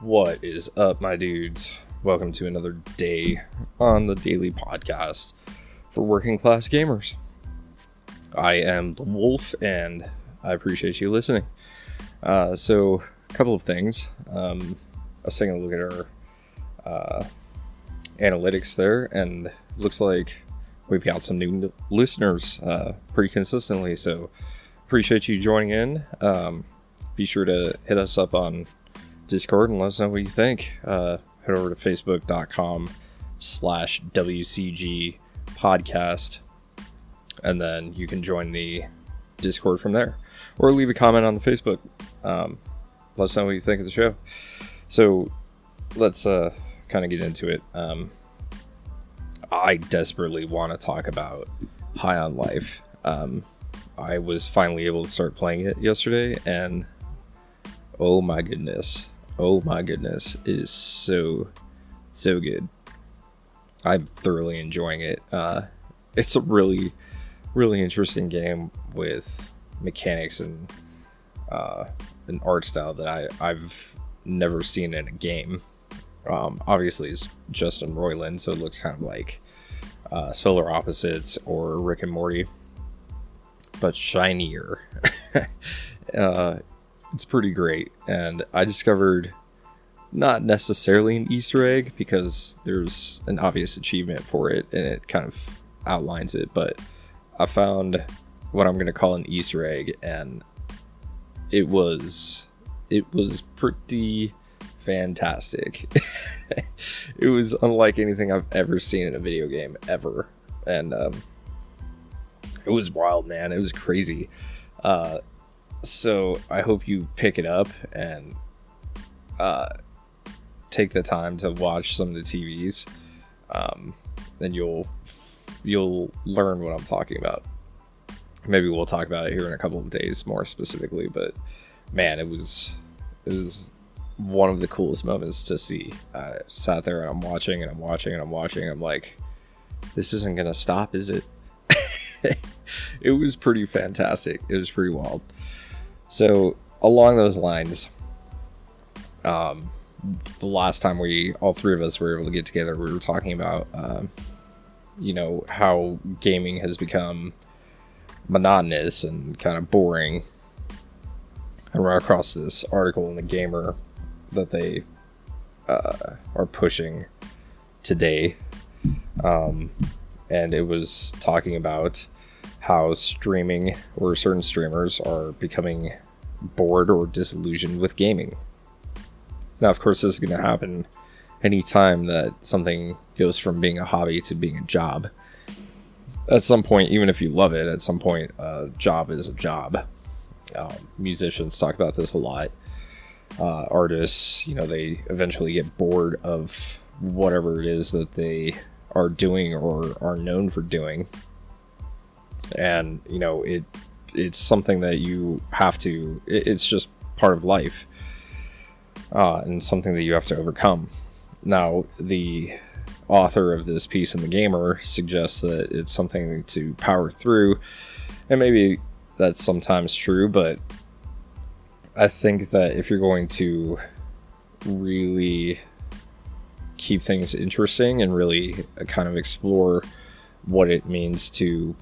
What is up, my dudes? Welcome to another day on the Daily Podcast for Working Class Gamers. I am the Wolf, and I appreciate you listening. So, a couple of things. I was taking a look at our analytics there, and looks like we've got some new listeners pretty consistently, so appreciate you joining in. Be sure to hit us up on Discord and let us know what you think. Head over to facebook.com/WCG podcast, and then you can join the Discord from there, or leave a comment on the Facebook. Let us know what you think of the show. So let's kind of get into it. I desperately want to talk about High on Life. I was finally able to start playing it yesterday, and oh my goodness, it is so good. I'm thoroughly enjoying it. It's a really interesting game with mechanics and an art style that I've never seen in a game. Obviously it's Justin Roiland, so it looks kind of like Solar Opposites or Rick and Morty, but shinier. It's pretty great, and I discovered not necessarily an Easter egg, because there's an obvious achievement for it and it kind of outlines it, but I found what I'm going to call an Easter egg, and it was pretty fantastic. It was unlike anything I've ever seen in a video game ever, and it was wild, man. It was crazy. So I hope you pick it up and take the time to watch some of the TVs, and you'll learn what I'm talking about. Maybe we'll talk about it here in a couple of days more specifically, but man, it was one of the coolest moments to see. I sat there and I'm watching. I'm like, this isn't gonna stop, is it? It was pretty fantastic. It was pretty wild. So along those lines, the last time all three of us were able to get together, we were talking about, how gaming has become monotonous and kind of boring. I ran across this article in The Gamer that they are pushing today. And it was talking about how streaming, or certain streamers, are becoming bored or disillusioned with gaming. Now, of course, this is going to happen anytime that something goes from being a hobby to being a job. At some point, even if you love it, at some point, a job is a job. Musicians talk about this a lot. Artists, they eventually get bored of whatever it is that they are doing or are known for doing, and it's something that you have to, it's just part of life, and something that you have to overcome. Now, the author of this piece in The Gamer suggests that it's something to power through, and maybe that's sometimes true, but I think that if you're going to really keep things interesting and really kind of explore what it means to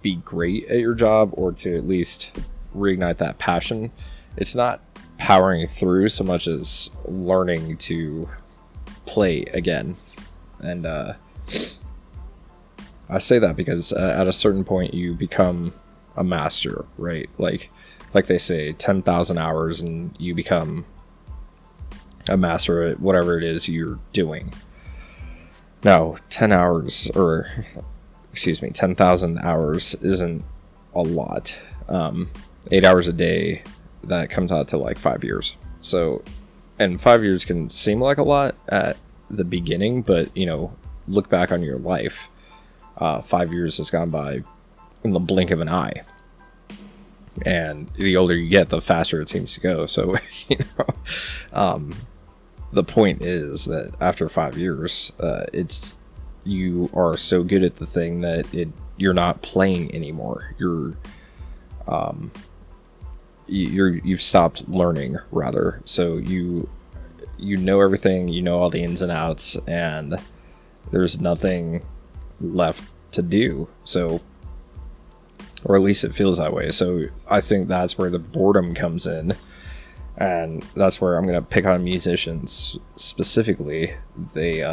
be great at your job, or to at least reignite that passion, it's not powering through so much as learning to play again. And I say that because at a certain point you become a master, right? Like they say, 10,000 hours and you become a master at whatever it is you're doing. Now, 10,000 hours isn't a lot. 8 hours a day, that comes out to like 5 years. So, and 5 years can seem like a lot at the beginning, but look back on your life. 5 years has gone by in the blink of an eye. And the older you get, the faster it seems to go. So, the point is that after 5 years, you are so good at the thing that you're not playing anymore. You've stopped learning, rather. So you you know everything, you know all the ins and outs, and there's nothing left to do. So, or at least it feels that way. So I think that's where the boredom comes in. And that's where I'm going to pick on musicians specifically. They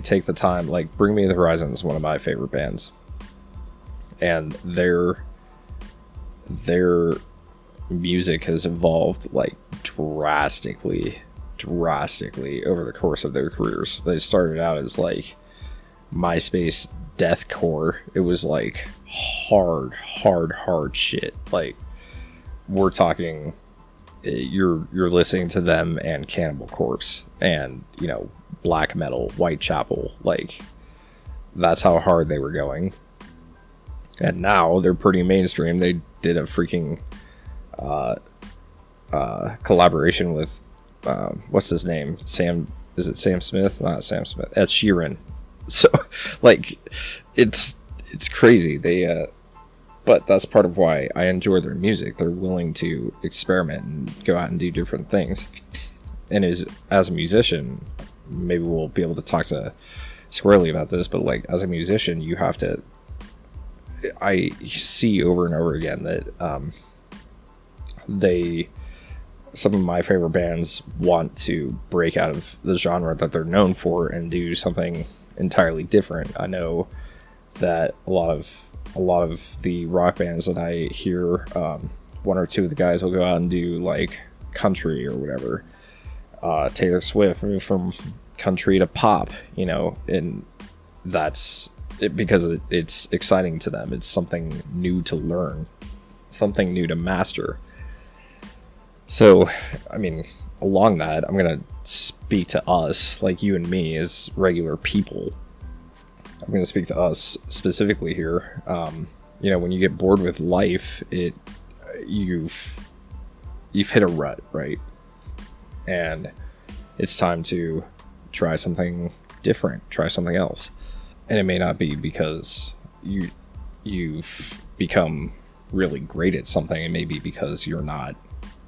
take the time, like Bring Me the Horizon is one of my favorite bands. And their music has evolved like drastically over the course of their careers. They started out as like MySpace deathcore. It was like hard shit. Like we're talking, you're listening to them and Cannibal Corpse and, you know, black metal, Whitechapel. Like that's how hard they were going. And now they're pretty mainstream. They did a freaking collaboration with what's his name? Is it Sam Smith? Not Sam Smith. Ed Sheeran. So like it's crazy. They but that's part of why I enjoy their music. They're willing to experiment and go out and do different things. And as a musician, maybe we'll be able to talk to Squirrely about this, but like as a musician, you have to, I see over and over again that some of my favorite bands want to break out of the genre that they're known for and do something entirely different. I know that a lot of the rock bands that I hear, one or two of the guys will go out and do like country or whatever. Taylor Swift moved from country to pop, you know, and that's it because it's exciting to them. It's something new to learn, something new to master. So, I mean, along that, I'm going to speak to us, like you and me as regular people. I'm going to speak to us specifically here. You know, when you get bored with life, you've hit a rut, right? And it's time to try something different, try something else. And it may not be because you've become really great at something. It may be because you're not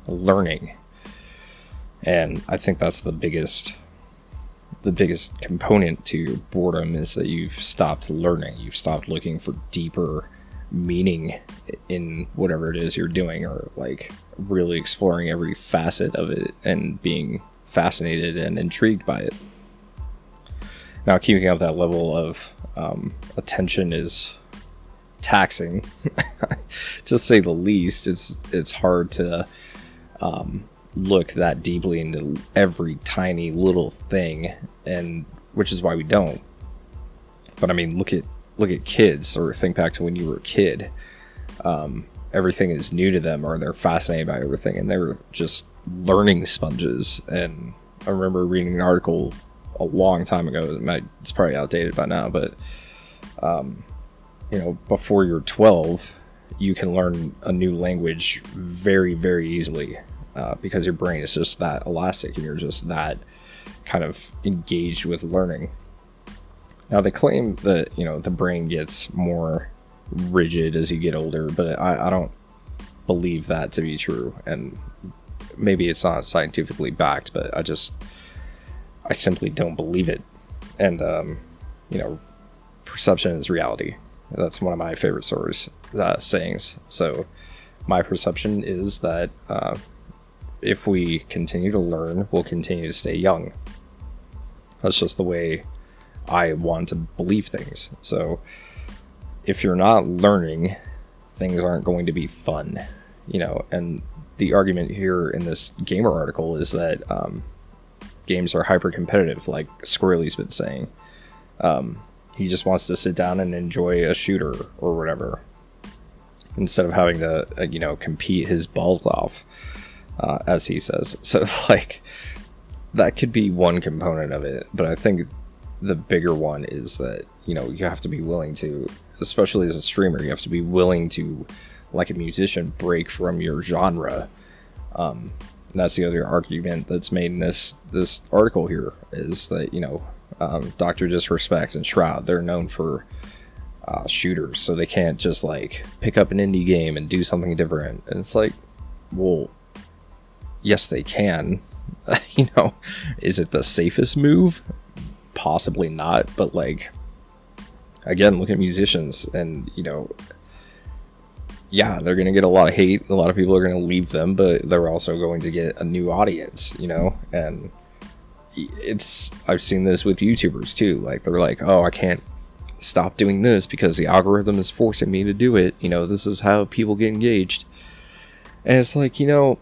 learning. And I think that's the biggest component to boredom is that you've stopped learning. You've stopped looking for deeper meaning in whatever it is you're doing, or like really exploring every facet of it and being fascinated and intrigued by it. Now, keeping up that level of attention is taxing, to say the least. It's hard to look that deeply into every tiny little thing, and which is why we don't. But I mean, look at kids, or think back to when you were a kid. Everything is new to them, or they're fascinated by everything, and they're just learning sponges. And I remember reading an article a long time ago. It's probably outdated by now, but you know, before you're 12, you can learn a new language very, very easily because your brain is just that elastic and you're just that kind of engaged with learning. Now, they claim that, you know, the brain gets more rigid as you get older, but I don't believe that to be true. And maybe it's not scientifically backed, but I simply don't believe it. And, you know, perception is reality. That's one of my favorite sayings. So my perception is that if we continue to learn, we'll continue to stay young. That's just the way I want to believe things. So if you're not learning, things aren't going to be fun, you know. And the argument here in this Gamer article is that games are hyper-competitive, like Squirrely's been saying. He just wants to sit down and enjoy a shooter or whatever, instead of having to, you know, compete his balls off, as he says. So, like, that could be one component of it. But I think the bigger one is that, you know, you have to be willing to, especially as a streamer, you have to be willing to, like a musician, break from your genre. That's the other argument that's made in this article here, is that, you know, Dr. Disrespect and Shroud, they're known for shooters, so they can't just like pick up an indie game and do something different. And it's like, well, yes they can, You know, is it the safest move? Possibly not, but like, again, look at musicians, and you know, yeah, they're gonna get a lot of hate, a lot of people are gonna leave them, but they're also going to get a new audience, you know. And it's, I've seen this with YouTubers too, like they're like, oh, I can't stop doing this because the algorithm is forcing me to do it, you know, this is how people get engaged. And it's like, you know,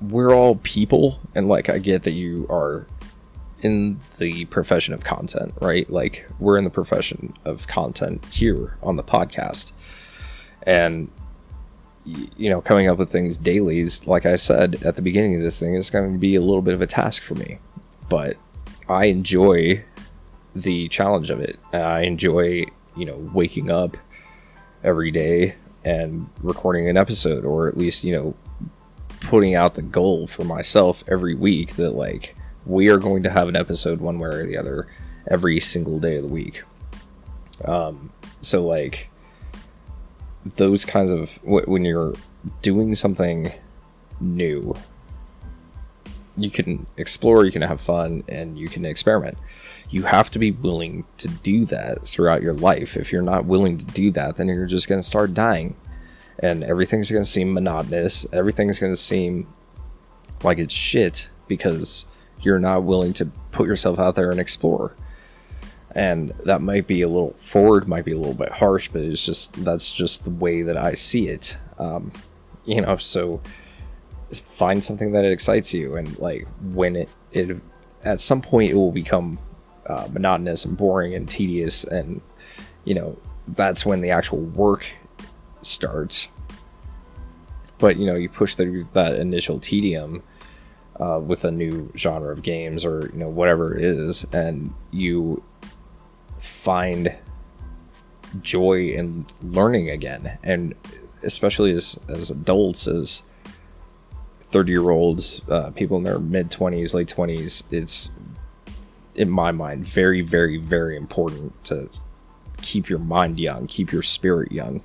we're all people, and like, I get that you are in the profession of content, right? Like, we're in the profession of content here on the podcast, and you know, coming up with things daily is, like I said at the beginning of this thing, it's going to be a little bit of a task for me, but I enjoy the challenge of it. I enjoy, you know, waking up every day and recording an episode, or at least, you know, putting out the goal for myself every week that like, we are going to have an episode one way or the other every single day of the week. So like, those kinds of, when you're doing something new, you can explore, you can have fun, and you can experiment. You have to be willing to do that throughout your life. If you're not willing to do that, then you're just going to start dying, and everything's going to seem monotonous. Everything's going to seem like it's shit because you're not willing to put yourself out there and explore. And that might be a little forward, might be a little bit harsh, but it's just, that's just the way that I see it. You know, so find something that it excites you, and like, when it at some point it will become monotonous and boring and tedious, and you know, that's when the actual work starts. But you know, you push through that initial tedium with a new genre of games, or you know, whatever it is, and you find joy in learning again. And especially as adults, as 30-year-olds, people in their mid-20s, late 20s, it's, in my mind, very, very, very important to keep your mind young, keep your spirit young,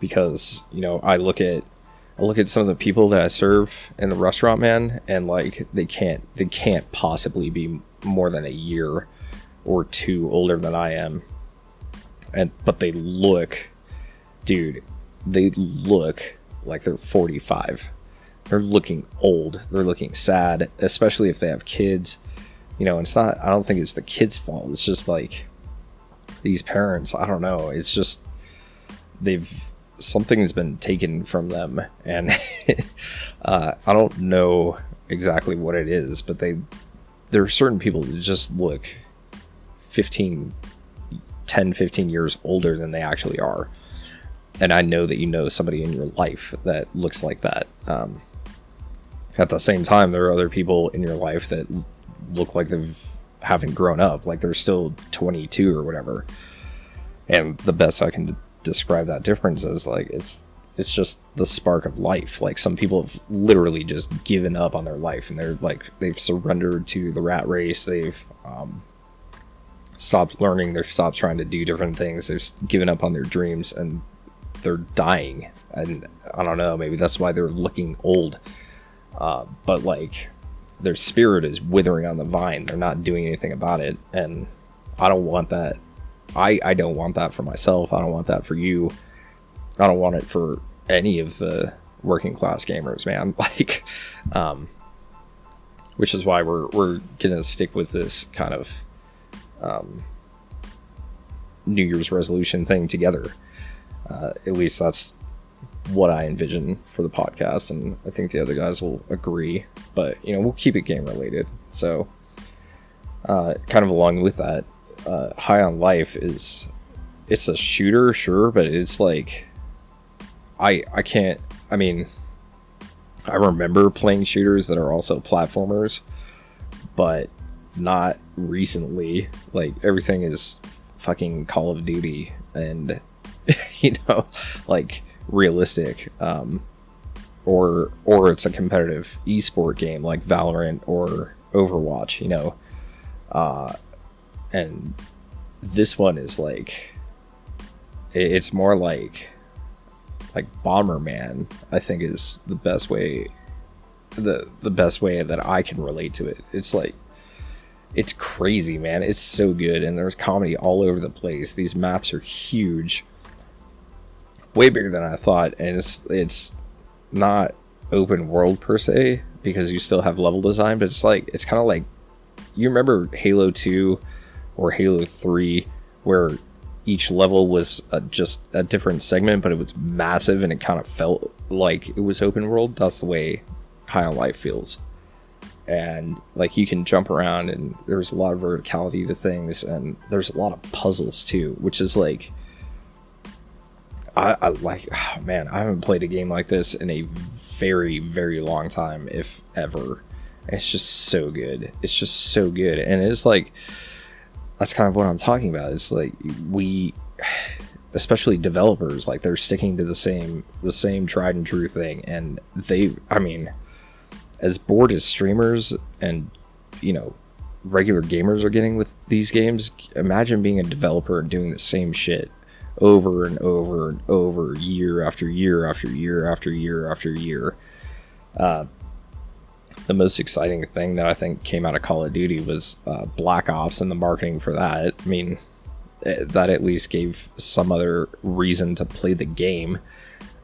because you know, I look at some of the people that I serve in the restaurant, man, and like, they can't possibly be more than a year or two older than I am, but they look, dude, they look like they're 45. They're looking old, they're looking sad, especially if they have kids. You know, it's not, I don't think it's the kids' fault, it's just like, these parents, I don't know, it's just, something's been taken from them, and I don't know exactly what it is, but there are certain people that just look 10-15 years older than they actually are. And I know that, you know, somebody in your life that looks like that. At the same time, there are other people in your life that look like they haven't grown up, like they're still 22 or whatever. And the best I can describe that difference is like, it's just the spark of life. Like, some people have literally just given up on their life, and they're like, they've surrendered to the rat race. They've stopped learning. They've stopped trying to do different things. They've given up on their dreams, and they're dying. And I don't know, maybe that's why they're looking old, but like, their spirit is withering on the vine. They're not doing anything about it, and I don't want that. I don't want that for myself. I don't want that for you. I don't want it for any of the working class gamers, man. Like, which is why we're gonna stick with this kind of New Year's resolution thing together. At least that's what I envision for the podcast, and I think the other guys will agree. But you know, we'll keep it game related. So, kind of along with that, High on Life is, it's a shooter, sure, but it's like, I can't, I mean, I remember playing shooters that are also platformers, but not recently. Like, everything is fucking Call of Duty, and you know, like, realistic, or it's a competitive esport game like Valorant or Overwatch, you know. And this one is like, it's more like Bomberman, I think, is the best way the best way that I can relate to it. It's like, it's crazy, man. It's so good, and there's comedy all over the place. These maps are huge, way bigger than I thought, and it's not open world per se, because you still have level design, but it's like, it's kind of like, you remember Halo 2 or Halo 3, where each level was just a different segment, but it was massive and it kind of felt like it was open world. That's the way High on Life feels. And like, you can jump around, and there's a lot of verticality to things, and there's a lot of puzzles too, which is like, I like, oh man, I haven't played a game like this in a very, very long time, if ever. It's just so good. It's just so good. And it's like, that's kind of what I'm talking about. It's like, we, especially developers, like, they're sticking to the same tried and true thing. And they, I mean, as bored as streamers and, you know, regular gamers are getting with these games, imagine being a developer and doing the same shit over and over and over, year after year after year after year after year. The most exciting thing that I think came out of Call of Duty was Black Ops and the marketing for that. I mean, that at least gave some other reason to play the game.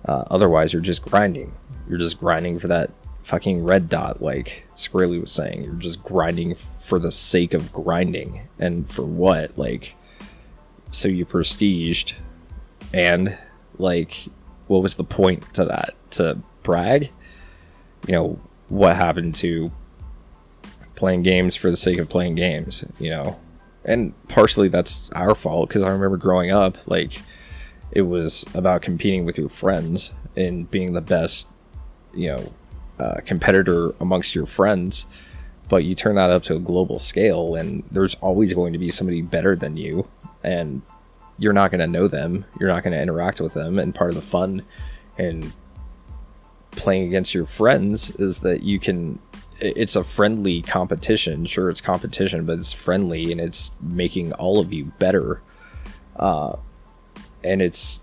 Otherwise, you're just grinding. You're just grinding for that fucking red dot, like Squirrely was saying. You're just grinding for the sake of grinding. And for what? Like, so you prestiged, and like, what was the point to that? To brag? You know, what happened to playing games for the sake of playing games, you know? And partially that's our fault, because I remember growing up, like, it was about competing with your friends and being the best, you know, competitor amongst your friends. But you turn that up to a global scale, and there's always going to be somebody better than you, and you're not going to know them, you're not going to interact with them. And part of the fun and playing against your friends is that you can, it's a friendly competition. Sure, it's competition, but it's friendly, and it's making all of you better. And it's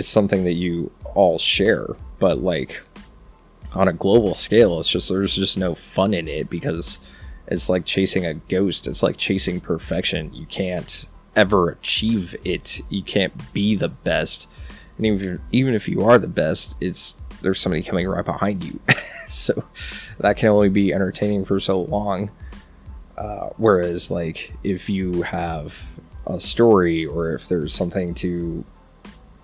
something that you all share. But like, on a global scale, it's just, there's just no fun in it, because it's like chasing a ghost. It's like chasing perfection. You can't ever achieve it. You can't be the best. And even if you are the best, there's somebody coming right behind you. So that can only be entertaining for so long. Whereas like, if you have a story, or if there's something to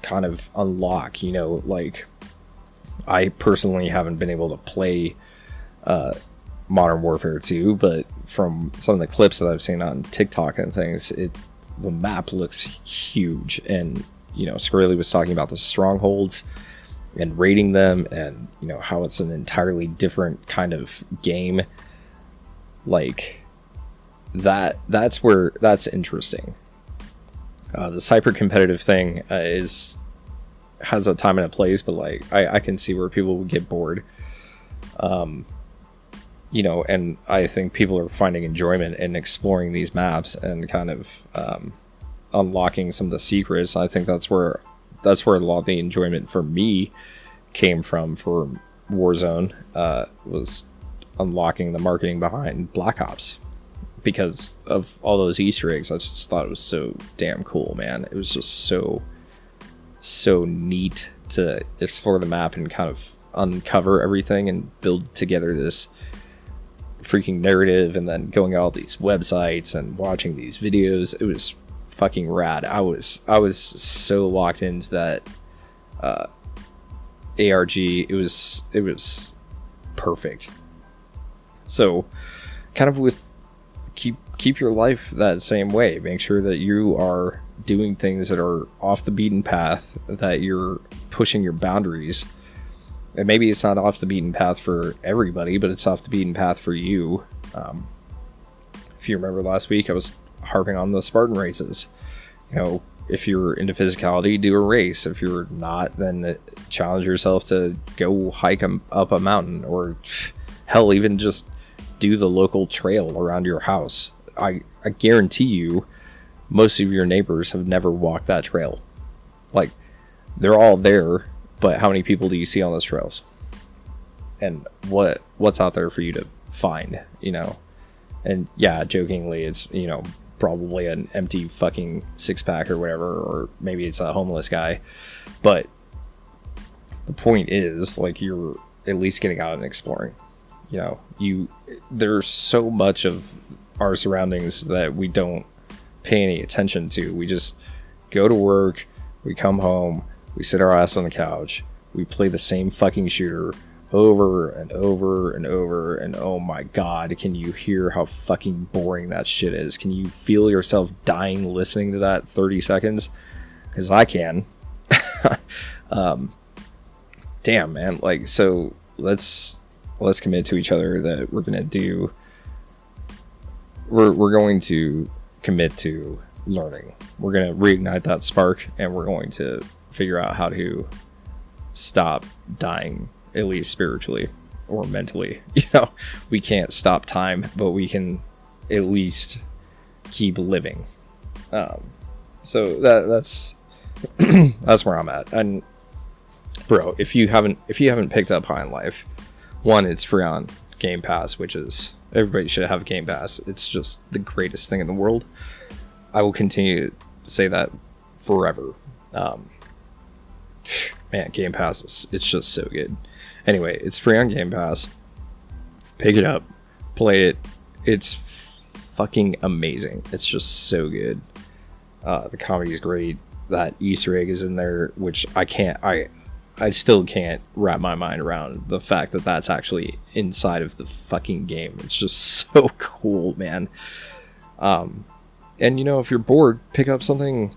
kind of unlock, you know, like, I personally haven't been able to play Modern Warfare 2, but from some of the clips that I've seen on TikTok and things, the map looks huge. And, you know, Squirrely was talking about the strongholds and raiding them, and, you know, how it's an entirely different kind of game. Like, that's interesting. This hyper competitive thing has a time and a place, but like, I can see where people would get bored. You know, and I think people are finding enjoyment in exploring these maps and kind of unlocking some of the secrets. I think that's where a lot of the enjoyment for me came from for Warzone, was unlocking the marketing behind Black Ops, because of all those Easter eggs. I just thought it was so damn cool, man. It was just so neat to explore the map and kind of uncover everything and build together this freaking narrative, and then going to all these websites and watching these videos. It was fucking rad. I was so locked into that ARG. It was perfect. So kind of with keep your life that same way. Make sure that you are doing things that are off the beaten path, that you're pushing your boundaries. And maybe it's not off the beaten path for everybody, but it's off the beaten path for you. If you remember last week, I was harping on the Spartan races. You know, if you're into physicality, do a race. If you're not, then challenge yourself to go hike up a mountain, or hell, even just do the local trail around your house. I guarantee you, most of your neighbors have never walked that trail. Like, they're all there, but how many people do you see on those trails? and what's out there for you to find, you know. And yeah, jokingly, it's, you know, probably an empty fucking six-pack or whatever, or maybe it's a homeless guy. But the point is, like, you're at least getting out and exploring. You know, there's so much of our surroundings that we don't pay any attention to. We just go to work, we come home, we sit our ass on the couch, we play the same fucking shooter over and over and over, and oh my god, can you hear how fucking boring that shit is? Can you feel yourself dying listening to that 30 seconds? Because I can. Damn, man. Like, so let's commit to each other that we're going to commit to learning. We're going to reignite that spark, and we're going to figure out how to stop dying, at least spiritually or mentally. You know, we can't stop time, but we can at least keep living. So that's that's where I'm at. And bro, if you haven't picked up High on Life, one, it's free on Game Pass, which is, everybody should have Game Pass. It's just the greatest thing in the world. I will continue to say that forever. Man, Game Pass, it's just so good. Anyway, it's free on Game Pass. Pick it up. Play it. It's fucking amazing. It's just so good. The comedy is great. That Easter egg is in there, which I still can't wrap my mind around the fact that that's actually inside of the fucking game. It's just so cool, man. And, you know, if you're bored, pick up something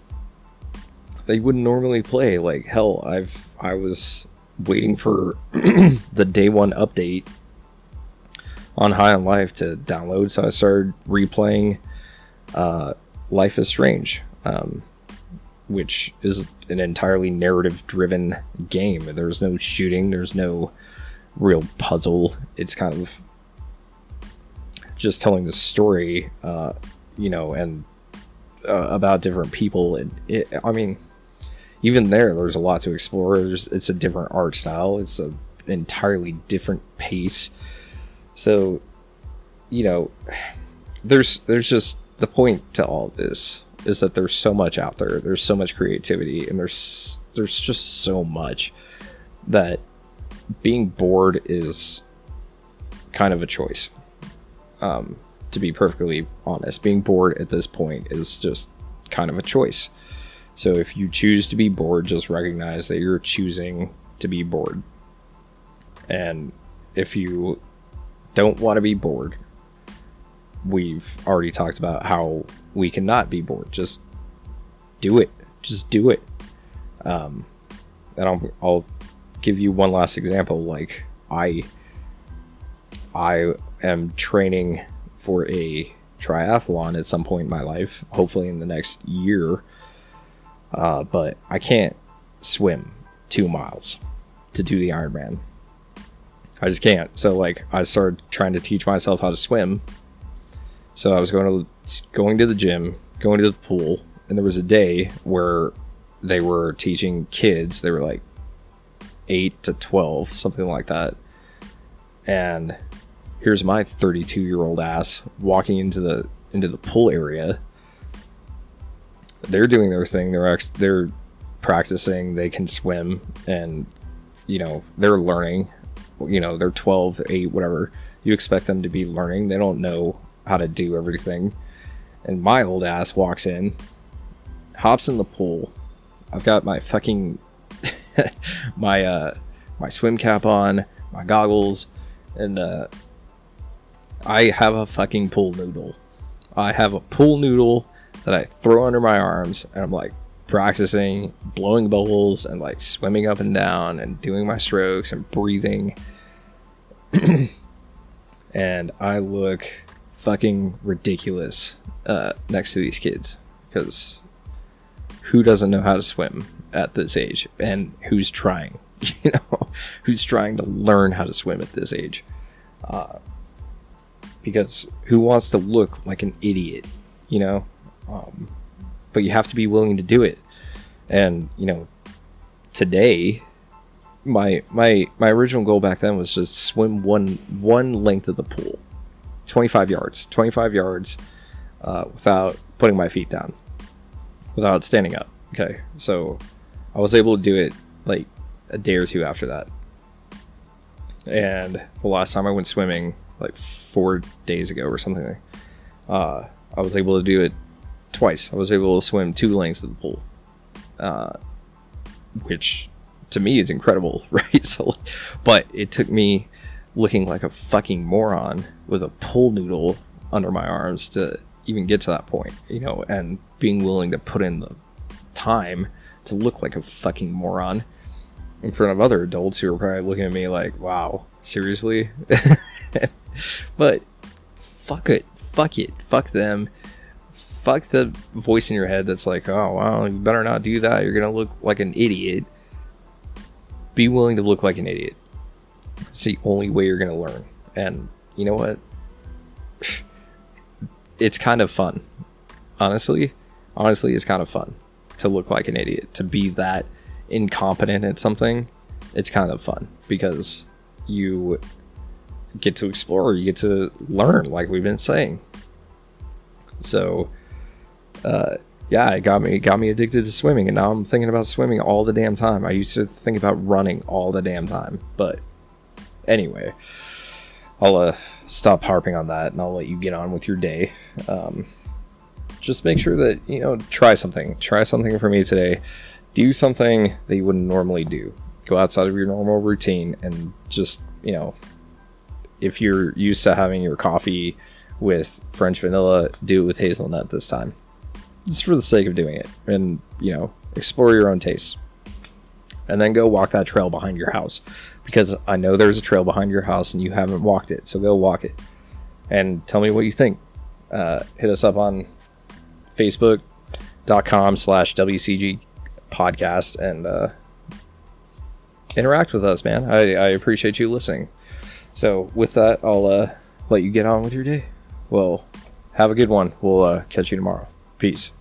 they wouldn't normally play. Like, hell, I was waiting for the day one update on High on Life to download, so I started replaying Life is Strange, which is an entirely narrative driven game. There's no shooting, there's no real puzzle. It's kind of just telling the story, you know, and about different people. And I mean, even there's a lot to explore. It's a different art style. It's an entirely different pace. So, you know, there's just, the point to all of this is that there's so much out there. There's so much creativity, and there's just so much that being bored is kind of a choice. To be perfectly honest, being bored at this point is just kind of a choice. So if you choose to be bored, just recognize that you're choosing to be bored. And if you don't want to be bored, we've already talked about how we cannot be bored. Just do it. Just do it. And I'll give you one last example. Like, I am training for a triathlon at some point in my life, hopefully in the next year. But I can't swim 2 miles to do the Ironman. I just can't. So, like, I started trying to teach myself how to swim. So I was going to the gym, going to the pool, and there was a day where they were teaching kids. They were like 8 to 12, something like that. And here's my 32-year-old ass walking into the pool area. They're doing their thing. They're practicing. They can swim, and, you know, they're learning. You know, they're 12, 8, whatever. You expect them to be learning. They don't know how to do everything. And my old ass walks in, hops in the pool. I've got my fucking my swim cap on, my goggles, and I have a fucking pool noodle. I have a pool noodle that I throw under my arms, and I'm like practicing blowing bubbles and like swimming up and down and doing my strokes and breathing. And I look fucking ridiculous next to these kids, because who doesn't know how to swim at this age, and who's trying, you know, who's trying to learn how to swim at this age? Because who wants to look like an idiot, you know? But you have to be willing to do it. And, you know, today my original goal back then was just swim one length of the pool, 25 yards, without putting my feet down, without standing up. Okay, so I was able to do it like a day or two after that. And the last time I went swimming, like 4 days ago or something, I was able to do it twice. I was able to swim 2 lengths of the pool, which to me is incredible, right? So, but it took me looking like a fucking moron with a pool noodle under my arms to even get to that point, you know, and being willing to put in the time to look like a fucking moron in front of other adults who were probably looking at me like, wow, seriously? But fuck it. Fuck them. Fuck the voice in your head that's like, oh, wow, you better not do that. You're going to look like an idiot. Be willing to look like an idiot. It's the only way you're going to learn. And you know what? It's kind of fun. Honestly, it's kind of fun to look like an idiot, to be that incompetent at something. It's kind of fun because you get to explore, you get to learn, like we've been saying. So yeah, it got me addicted to swimming, and now I'm thinking about swimming all the damn time. I used to think about running all the damn time, but anyway, I'll stop harping on that, and I'll let you get on with your day. Just make sure that, you know, try something for me today. Do something that you wouldn't normally do. Go outside of your normal routine, and just, you know, if you're used to having your coffee with French vanilla, do it with hazelnut this time. Just for the sake of doing it, and, you know, explore your own tastes. And then go walk that trail behind your house, because I know there's a trail behind your house and you haven't walked it. So go walk it and tell me what you think. Hit us up on facebook.com/WCG podcast and interact with us, man. I appreciate you listening. So with that, I'll let you get on with your day. Well, have a good one. We'll catch you tomorrow. Peace.